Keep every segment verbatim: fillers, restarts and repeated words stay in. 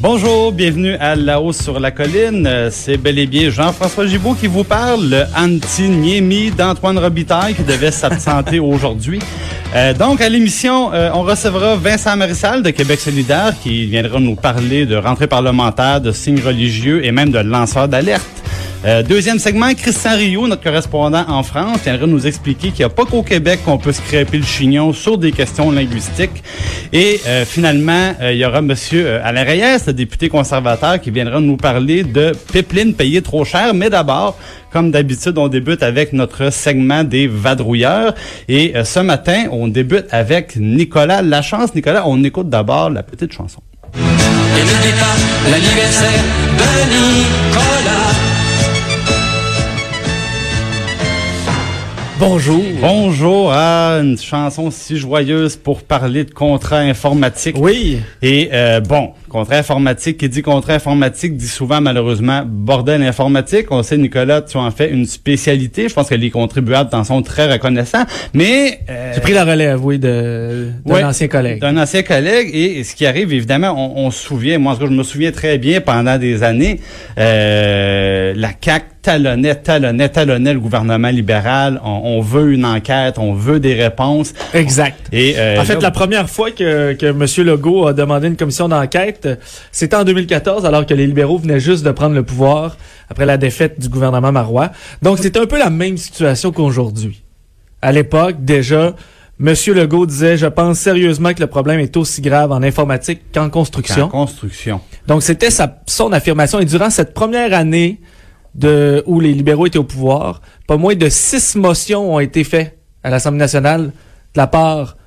Bonjour, bienvenue à Là-haut sur la colline. C'est bel et bien Jean-François Gibault qui vous parle, le anti-niemi d'Antoine Robitaille qui devait s'absenter aujourd'hui. Euh, donc, à l'émission, euh, on recevra Vincent Marissal de Québec solidaire qui viendra nous parler de rentrée parlementaire, de signes religieux et même de lanceurs d'alerte. Euh, deuxième segment, Christian Rioux, notre correspondant en France, viendra nous expliquer qu'il n'y a pas qu'au Québec qu'on peut se crêper le chignon sur des questions linguistiques. Et euh, finalement, euh, il y aura monsieur Alain Reyes, le député conservateur, qui viendra nous parler de pipelines payées trop cher. Mais d'abord, comme d'habitude, on débute avec notre segment des vadrouilleurs. Et euh, ce matin, on débute avec Nicolas Lachance. Nicolas, on écoute d'abord la petite chanson. Et n'oubliez pas l'anniversaire de Nicolas. Bonjour. Bonjour à une chanson si joyeuse pour parler de contrat informatique. Oui. Et euh, bon, contrat informatique, qui dit contrat informatique dit souvent malheureusement bordel informatique. On sait, Nicolas, tu en fais une spécialité. Je pense que les contribuables t'en sont très reconnaissants. Mais euh, j'ai pris la relève, oui, de d'un oui, ancien collègue. D'un ancien collègue. Et, et ce qui arrive, évidemment, on, on se souvient, moi en tout cas, je me souviens très bien pendant des années, euh, la C A Q talonnait, talonnait, talonnait le gouvernement libéral. On, on veut une enquête, on veut des réponses. Exact. Et, euh, en fait, là, la première fois que, que M. Legault a demandé une commission d'enquête, c'était en deux mille quatorze, alors que les libéraux venaient juste de prendre le pouvoir après la défaite du gouvernement Marois. Donc, c'était un peu la même situation qu'aujourd'hui. À l'époque, déjà, M. Legault disait « Je pense sérieusement que le problème est aussi grave en informatique qu'en construction. » Qu'en construction. Donc, c'était sa, son affirmation. Et durant cette première année, de où les libéraux étaient au pouvoir, pas moins de six motions ont été faites à l'Assemblée nationale de la part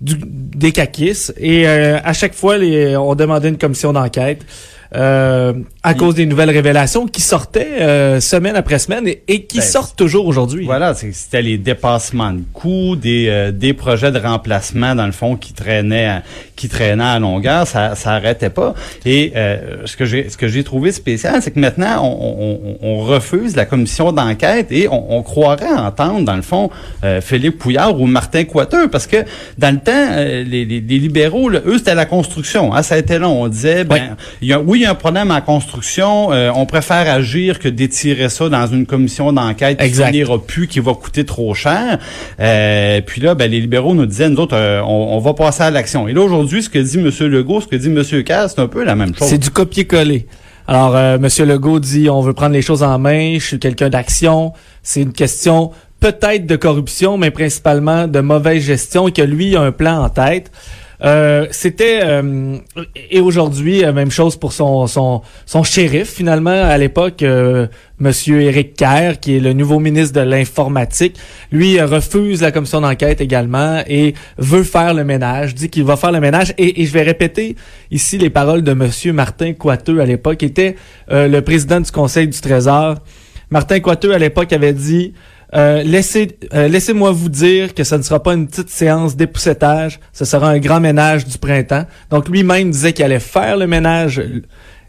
du, des caquistes. Et euh, à chaque fois, les, on demandait une commission d'enquête euh, à Il... cause des nouvelles révélations qui sortaient euh, semaine après semaine et, et qui ben, sortent toujours aujourd'hui. Voilà, c'était les dépassements de coûts, des, euh, des projets de remplacement, dans le fond, qui traînaient à, qui traînaient à longueur, ça ça arrêtait pas. Et euh, ce que j'ai ce que j'ai trouvé spécial, c'est que maintenant, on, on, on refuse la commission d'enquête et on, on croirait entendre, dans le fond, euh, Philippe Pouillard ou Martin Coiteux, parce que dans le temps, euh, les, les, les libéraux, là, eux, c'était la construction. Hein, ça a été long. On disait, ben, il y a, oui, il y a un problème en construction, euh, on préfère agir que d'étirer ça dans une commission d'enquête qui finira plus, qui va coûter trop cher. Euh, puis là, ben, les libéraux nous disaient, nous autres, euh, on, on va passer à l'action. Et là, aujourd'hui, Aujourd'hui, ce que dit M. Legault, ce que dit M. Kerr, c'est un peu la même chose. C'est du copier-coller. Alors, euh, M. Legault dit, on veut prendre les choses en main, je suis quelqu'un d'action. C'est une question peut-être de corruption, mais principalement de mauvaise gestion, et que lui a un plan en tête. Euh, c'était, euh, et aujourd'hui, même chose pour son son son shérif, finalement, à l'époque, euh, M. Éric Caire, qui est le nouveau ministre de l'Informatique. Lui euh, refuse la commission d'enquête également et veut faire le ménage, dit qu'il va faire le ménage. Et, et je vais répéter ici les paroles de M. Martin Coiteux, à l'époque, qui était euh, le président du Conseil du Trésor. Martin Coiteux, à l'époque, avait dit... Euh, laissez, euh, laissez-moi vous dire que ce ne sera pas une petite séance d'époussetage, ce sera un grand ménage du printemps. Donc, lui-même disait qu'il allait faire le ménage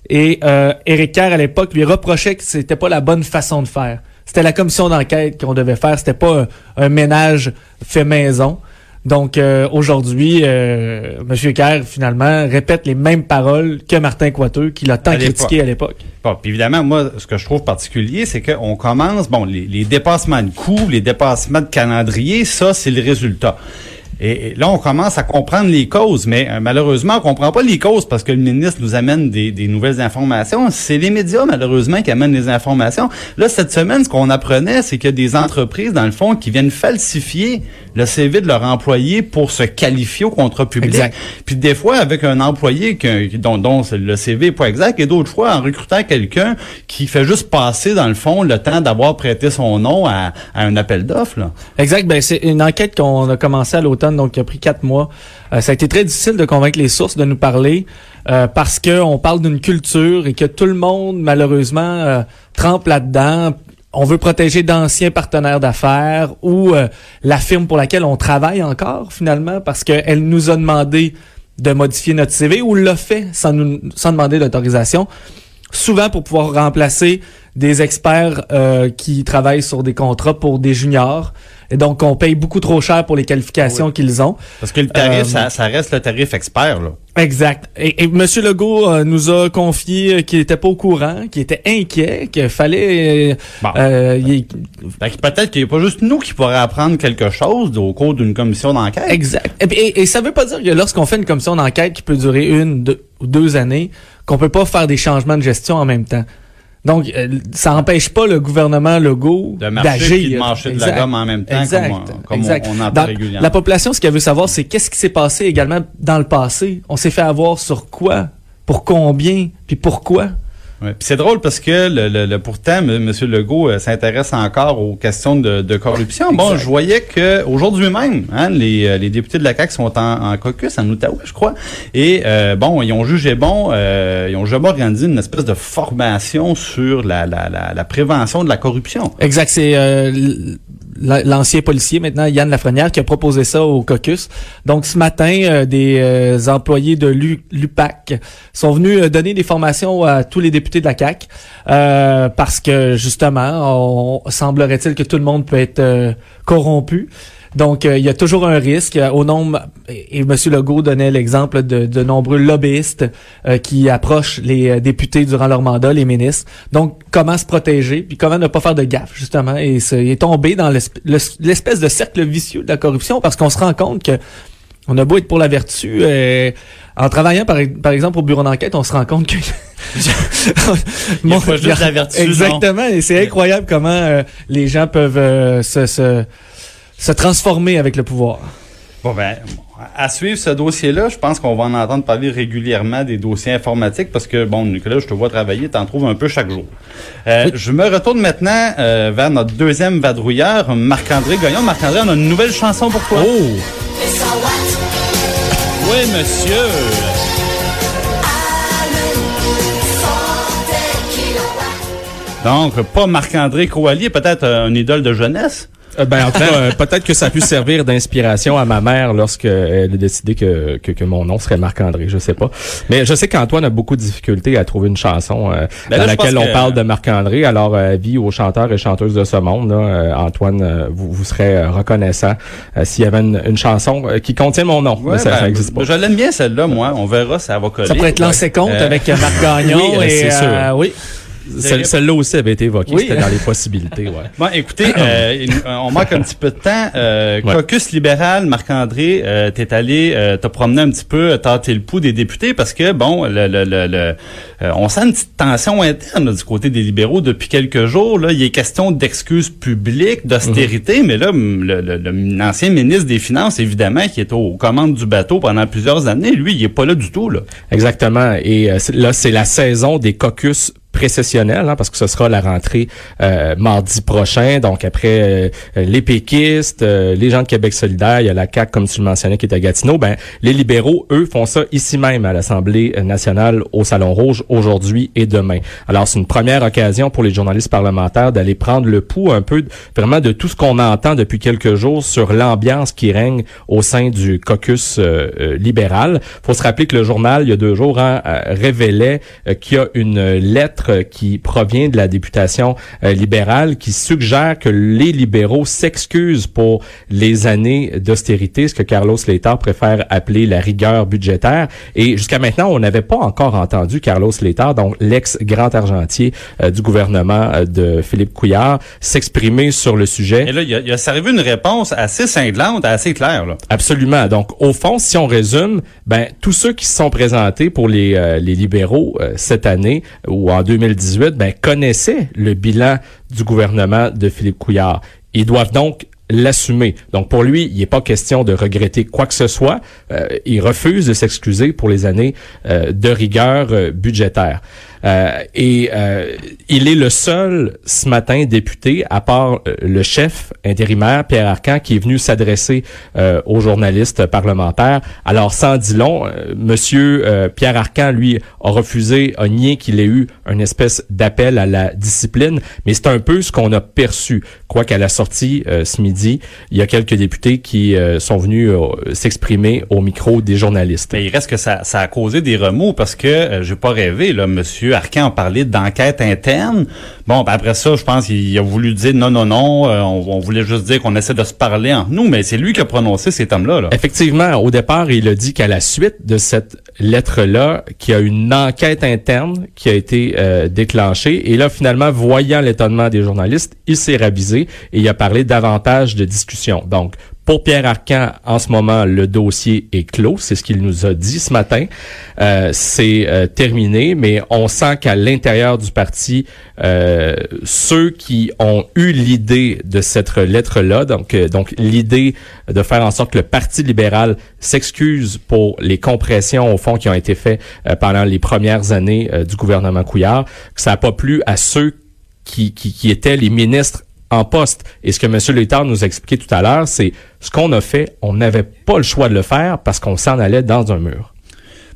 et euh, Éric Kerr, à l'époque, lui reprochait que c'était pas la bonne façon de faire. C'était la commission d'enquête qu'on devait faire, c'était pas un, un ménage fait maison. Donc, euh, aujourd'hui, euh, M. Kerr, finalement, répète les mêmes paroles que Martin Coiteux, qui l'a tant à critiqué à l'époque. Bon, puis évidemment, moi, ce que je trouve particulier, c'est qu'on commence, bon, les, les dépassements de coûts, les dépassements de calendrier, ça, c'est le résultat. Et, et là, on commence à comprendre les causes, mais euh, malheureusement, on comprend pas les causes parce que le ministre nous amène des, des nouvelles informations. C'est les médias, malheureusement, qui amènent les informations. Là, cette semaine, ce qu'on apprenait, c'est qu'il y a des entreprises, dans le fond, qui viennent falsifier le C V de leur employé pour se qualifier au contrat public. Exact. Puis des fois, avec un employé qui, dont, dont le C V n'est pas exact, et d'autres fois, en recrutant quelqu'un qui fait juste passer, dans le fond, le temps d'avoir prêté son nom à, à un appel d'offres. Exact. Ben, c'est une enquête qu'on a commencé à l'automne autochtone, donc qui a pris quatre mois. Euh, ça a été très difficile de convaincre les sources de nous parler euh, parce qu'on parle d'une culture et que tout le monde, malheureusement, euh, trempe là-dedans. On veut protéger d'anciens partenaires d'affaires ou euh, la firme pour laquelle on travaille encore, finalement, parce qu'elle nous a demandé de modifier notre C V ou l'a fait sans nous sans demander d'autorisation, souvent pour pouvoir remplacer des experts euh, qui travaillent sur des contrats pour des juniors. Et donc, on paye beaucoup trop cher pour les qualifications oui. qu'ils ont. Parce que le tarif, euh, ça, ça reste le tarif expert, là. Exact. Et, et M. Legault euh, nous a confié qu'il n'était pas au courant, qu'il était inquiet, qu'il fallait... Euh, bon. euh, il... Peut-être qu'il n'y a pas juste nous qui pourrait apprendre quelque chose au cours d'une commission d'enquête. Exact. Et, et, et ça ne veut pas dire que lorsqu'on fait une commission d'enquête qui peut durer une deux, ou deux années, qu'on peut pas faire des changements de gestion en même temps. Donc, euh, ça n'empêche pas le gouvernement Legault de marcher et de marcher de la gomme en même temps, exact, comme, comme exact. on, on entend régulièrement. La population, ce qu'elle veut savoir, c'est qu'est-ce qui s'est passé également dans le passé. On s'est fait avoir sur quoi, pour combien, puis pourquoi. Ouais, puis c'est drôle parce que le, le, le pourtant, M. Legault euh, s'intéresse encore aux questions de, de corruption. Bon, exact. Je voyais que aujourd'hui même, hein, les, les députés de la C A Q sont en, en caucus en Outaouais, je crois. Et euh, bon, ils ont jugé bon, euh, ils ont jugé bon organisé une espèce de formation sur la, la, la, la prévention de la corruption. Exact, c'est euh, l'ancien policier maintenant, Yann Lafrenière, qui a proposé ça au caucus. Donc ce matin, euh, des euh, employés de l'U P A C sont venus euh, donner des formations à tous les députés de la C A Q, euh, parce que justement, on, semblerait-il que tout le monde peut être euh, corrompu. Donc, euh, il y a toujours un risque euh, au nombre, et, et M. Legault donnait l'exemple de, de nombreux lobbyistes euh, qui approchent les euh, députés durant leur mandat, les ministres. Donc, comment se protéger, puis comment ne pas faire de gaffe, justement, et, se, et tomber dans l'esp- l'espèce de cercle vicieux de la corruption, parce qu'on se rend compte que on a beau être pour la vertu, euh, en travaillant par, par exemple au bureau d'enquête, on se rend compte que mon, il y a pas juste la vertu, exactement, non. Et c'est incroyable comment euh, les gens peuvent euh, se, se se transformer avec le pouvoir. Bon ben, à suivre ce dossier-là, je pense qu'on va en entendre parler régulièrement des dossiers informatiques parce que, bon, Nicolas, je te vois travailler, t'en trouves un peu chaque jour. Euh, oui. Je me retourne maintenant euh, vers notre deuxième vadrouilleur, Marc-André Gagnon. Marc-André, on a une nouvelle chanson pour toi. Oh! Oui, monsieur! Donc, pas Marc-André Coallier, peut-être euh, un idole de jeunesse? Ben en tout cas, peut-être que ça a pu servir d'inspiration à ma mère lorsque elle a décidé que que, que mon nom serait Marc-André, je sais pas. Mais je sais qu'Antoine a beaucoup de difficultés à trouver une chanson euh, ben là, dans laquelle on que... parle de Marc-André. Alors, euh, avis aux chanteurs et chanteuses de ce monde, là, euh, Antoine, euh, vous vous serez reconnaissant euh, s'il y avait une, une chanson euh, qui contient mon nom. Ouais, mais ça, ben, ça existe pas. Je l'aime bien celle-là, moi. On verra, ça va coller. Ça pourrait être lancé compte euh... avec Marc Gagnon. Oui, et, c'est sûr. Euh, oui. Celle, celle-là aussi avait été évoquée, oui. C'était dans les possibilités. Ouais. Bon, écoutez, euh, on manque un petit peu de temps. Euh, ouais. Caucus libéral, Marc-André, euh, t'es allé, euh, t'as promené un petit peu, tâté le pouls des députés parce que, bon, le, le, le, le euh, on sent une petite tension interne là, du côté des libéraux depuis quelques jours. Là, il est question d'excuses publiques, d'austérité, mm-hmm. mais là, le, le, le, l'ancien ministre des Finances, évidemment, qui est aux commandes du bateau pendant plusieurs années, lui, il est pas là du tout. Là. Exactement. Et euh, là, c'est la saison des caucus précessionnel, hein, parce que ce sera la rentrée euh, mardi prochain, donc après euh, les péquistes, euh, les gens de Québec solidaire, il y a la C A Q, comme tu le mentionnais, qui est à Gatineau, ben les libéraux, eux, font ça ici même à l'Assemblée nationale au Salon Rouge, aujourd'hui et demain. Alors, c'est une première occasion pour les journalistes parlementaires d'aller prendre le pouls un peu, vraiment, de tout ce qu'on entend depuis quelques jours sur l'ambiance qui règne au sein du caucus euh, euh, libéral. Faut se rappeler que le journal, il y a deux jours, hein, révélait euh, qu'il y a une lettre qui provient de la députation euh, libérale qui suggère que les libéraux s'excusent pour les années d'austérité, ce que Carlos Leitão préfère appeler la rigueur budgétaire. Et jusqu'à maintenant, on n'avait pas encore entendu Carlos Leitão, donc l'ex-grand argentier euh, du gouvernement euh, de Philippe Couillard, s'exprimer sur le sujet. Et là, il y a, y a servi une réponse assez cinglante, assez claire. Là. Absolument. Donc, au fond, si on résume, ben tous ceux qui se sont présentés pour les, euh, les libéraux euh, cette année ou en deux mille dix-huit, ben, connaissaient le bilan du gouvernement de Philippe Couillard. Ils doivent donc l'assumer. Donc, pour lui, il n'est pas question de regretter quoi que ce soit. Euh, il refuse de s'excuser pour les années euh, de rigueur euh, budgétaire. Euh, et euh, il est le seul, ce matin, député, à part euh, le chef intérimaire, Pierre Arcand, qui est venu s'adresser euh, aux journalistes parlementaires. Alors, sans dit long, euh, monsieur euh, Pierre Arcand, lui, a refusé, a nié qu'il ait eu une espèce d'appel à la discipline, mais c'est un peu ce qu'on a perçu. Quoique à la sortie euh, ce midi, il y a quelques députés qui euh, sont venus euh, s'exprimer au micro des journalistes. Mais il reste que ça, ça a causé des remous parce que, euh, je vais pas rêver, là, monsieur Arcand a parlé d'enquête interne. Bon, ben après ça, je pense qu'il a voulu dire non, non, non, euh, on, on voulait juste dire qu'on essaie de se parler entre nous, mais c'est lui qui a prononcé ces termes-là. Là. Effectivement, au départ, il a dit qu'à la suite de cette lettre-là, qu'il y a une enquête interne qui a été euh, déclenchée. Et là, finalement, voyant l'étonnement des journalistes, il s'est ravisé et il a parlé davantage de discussion. Donc, pour Pierre Arcand, en ce moment, le dossier est clos. C'est ce qu'il nous a dit ce matin. Euh, c'est euh, terminé, mais on sent qu'à l'intérieur du parti, euh, ceux qui ont eu l'idée de cette lettre-là, donc, euh, donc l'idée de faire en sorte que le Parti libéral s'excuse pour les compressions, au fond, qui ont été faites euh, pendant les premières années euh, du gouvernement Couillard, que ça n'a pas plu à ceux qui, qui, qui étaient les ministres en poste. Et ce que M. Létard nous a expliqué tout à l'heure, c'est ce qu'on a fait, on n'avait pas le choix de le faire parce qu'on s'en allait dans un mur.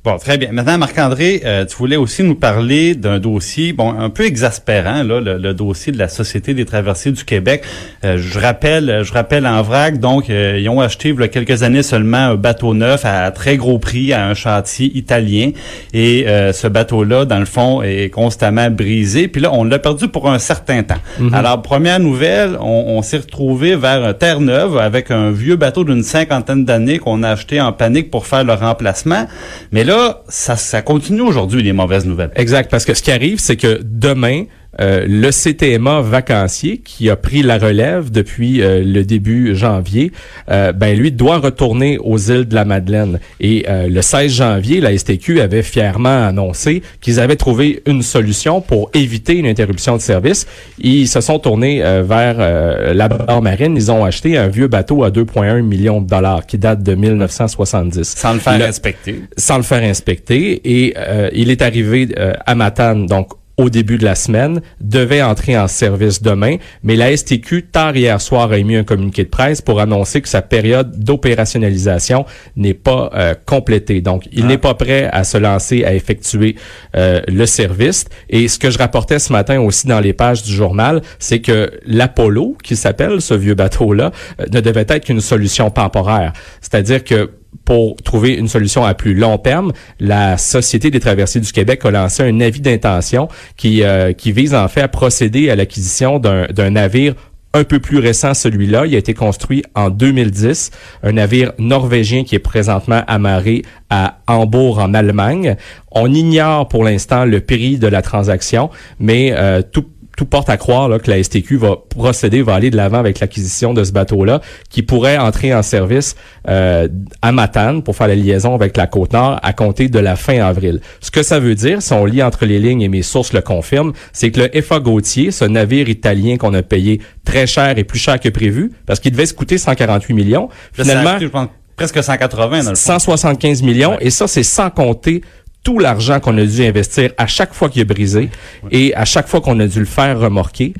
Bon, très bien. Maintenant, Marc-André, euh, tu voulais aussi nous parler d'un dossier, bon, un peu exaspérant, là, le, le dossier de la Société des traversiers du Québec. Euh, je rappelle, je rappelle en vrac, donc, euh, ils ont acheté, il y a quelques années seulement, un bateau neuf à très gros prix à un chantier italien. Et euh, ce bateau-là, dans le fond, est constamment brisé. Puis là, on l'a perdu pour un certain temps. Mm-hmm. Alors, première nouvelle, on, on s'est retrouvé vers Terre-Neuve avec un vieux bateau d'une cinquantaine d'années qu'on a acheté en panique pour faire le remplacement. Mais là, Là, ça, ça continue aujourd'hui, les mauvaises nouvelles. Exact, parce que ce qui arrive, c'est que demain, euh, le C T M A vacancier, qui a pris la relève depuis euh, le début janvier, euh, ben lui doit retourner aux îles de la Madeleine. Et euh, le seize janvier, la S T Q avait fièrement annoncé qu'ils avaient trouvé une solution pour éviter une interruption de service. Ils se sont tournés euh, vers euh, la barre marine. Ils ont acheté un vieux bateau à deux virgule un millions de dollars qui date de mille neuf cent soixante-dix. Sans le faire le, inspecter. Sans le faire inspecter. Et euh, il est arrivé euh, à Matane, donc au début de la semaine, devait entrer en service demain, mais la S T Q, tard hier soir, a émis un communiqué de presse pour annoncer que sa période d'opérationnalisation n'est pas euh, complétée. Donc, il ah. n'est pas prêt à se lancer, à effectuer euh, le service. Et ce que je rapportais ce matin aussi dans les pages du journal, c'est que l'Apollo, qui s'appelle ce vieux bateau-là, euh, ne devait être qu'une solution temporaire. C'est-à-dire que pour trouver une solution à plus long terme, la Société des traversiers du Québec a lancé un avis d'intention qui euh, qui vise en fait à procéder à l'acquisition d'un d'un navire un peu plus récent, celui-là. Il a été construit en deux mille dix, un navire norvégien qui est présentement amarré à Hambourg, en Allemagne. On ignore pour l'instant le prix de la transaction, mais euh, tout Tout porte à croire là, que la S T Q va procéder, va aller de l'avant avec l'acquisition de ce bateau-là, qui pourrait entrer en service euh, à Matane pour faire la liaison avec la Côte-Nord à compter de la fin avril. Ce que ça veut dire, si on lit entre les lignes et mes sources le confirment, c'est que le F A. Gauthier, ce navire italien qu'on a payé très cher et plus cher que prévu, parce qu'il devait se coûter cent quarante-huit millions, finalement, je pense, presque cent quatre-vingts dans le fond. cent soixante-quinze millions, ouais. Et ça, c'est sans compter tout l'argent qu'on a dû investir à chaque fois qu'il est brisé, ouais, et à chaque fois qu'on a dû le faire remorquer.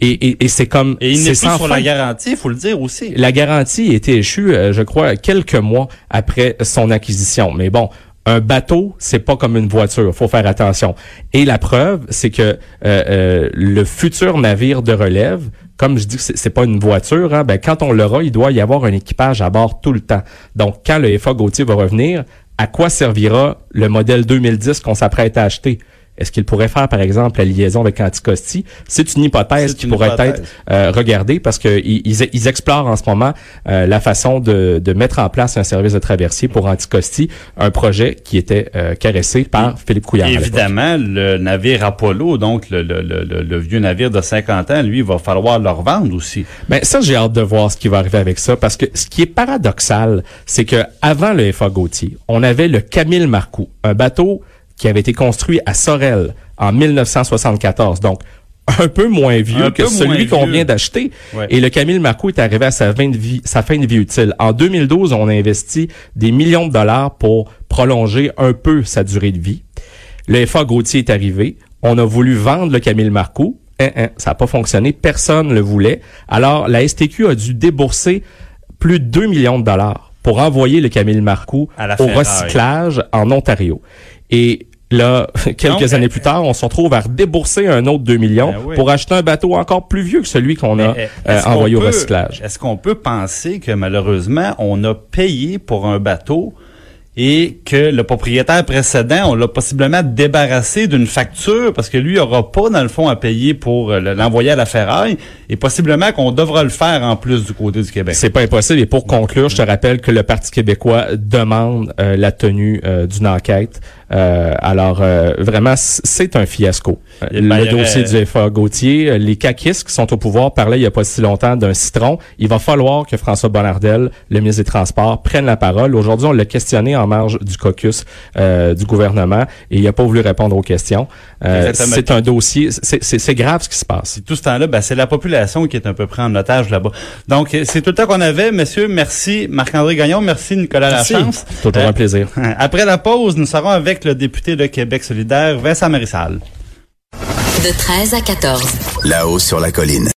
Et, et, et c'est comme... Et il n'est plus sur la garantie, il faut le dire aussi. La garantie était échue, euh, je crois, quelques mois après son acquisition. Mais bon, un bateau, c'est pas comme une voiture, faut faire attention. Et la preuve, c'est que euh, euh, le futur navire de relève, comme je dis que c'est, c'est pas une voiture, hein, ben quand on l'aura, il doit y avoir un équipage à bord tout le temps. Donc, quand le F A. Gauthier va revenir, à quoi servira le modèle deux mille dix qu'on s'apprête à acheter? Est-ce qu'il pourrait faire, par exemple, la liaison avec Anticosti? C'est une hypothèse qui pourrait être euh, regardée parce que ils, ils explorent en ce moment euh, la façon de, de mettre en place un service de traversier pour Anticosti, un projet qui était euh, caressé par Et, Philippe Couillard. Évidemment, le navire Apollo, donc le, le, le, le vieux navire de cinquante ans, lui, il va falloir le revendre aussi. Ben ça, j'ai hâte de voir ce qui va arriver avec ça parce que ce qui est paradoxal, c'est que avant le F A. Gauthier, on avait le Camille Marcoux, un bateau qui avait été construit à Sorel en mille neuf cent soixante-quatorze, donc un peu moins vieux un que celui qu'on vient d'acheter. Ouais. Et le Camille Marcoux est arrivé à sa fin de vie, sa fin de vie utile. En deux mille douze, on a investi des millions de dollars pour prolonger un peu sa durée de vie. Le F A. Gauthier est arrivé. on a voulu vendre le Camille Marcoux. Hein, hein, ça n'a pas fonctionné. Personne ne le voulait. Alors, la S T Q a dû débourser plus de deux millions de dollars pour envoyer le Camille Marcoux au recyclage en Ontario. Et là, quelques Donc, années plus tard, on se retrouve à redébourser un autre deux millions ben oui. pour acheter un bateau encore plus vieux que celui qu'on Mais, a euh, envoyé qu'on peut, au recyclage. Est-ce qu'on peut penser que malheureusement, on a payé pour un bateau et que le propriétaire précédent, on l'a possiblement débarrassé d'une facture parce que lui n'aura pas, dans le fond, à payer pour l'envoyer à la ferraille et possiblement qu'on devra le faire en plus du côté du Québec. C'est pas impossible. Et pour conclure, je te rappelle que le Parti québécois demande euh, la tenue euh, d'une enquête. Euh, alors, euh, vraiment, c'est un fiasco. Le ben, dossier aurait... du F A. Gauthier, les caquistes qui sont au pouvoir parlaient il n'y a pas si longtemps d'un citron. Il va falloir que François Bonnardel, le ministre des Transports, prenne la parole. Aujourd'hui, on l'a questionné en marge du caucus euh, du gouvernement et il n'a pas voulu répondre aux questions. Euh, c'est un dossier, c'est, c'est, c'est grave ce qui se passe. Et tout ce temps-là, ben, c'est la population qui est un peu prise en otage là-bas. Donc, c'est tout le temps qu'on avait. Messieurs, merci Marc-André Gagnon, merci Nicolas merci. Lachance. C'est toujours euh, un plaisir. Après la pause, nous serons avec le député de Québec solidaire, Vincent Marissal. De treize à quatorze. Là-haut sur la colline.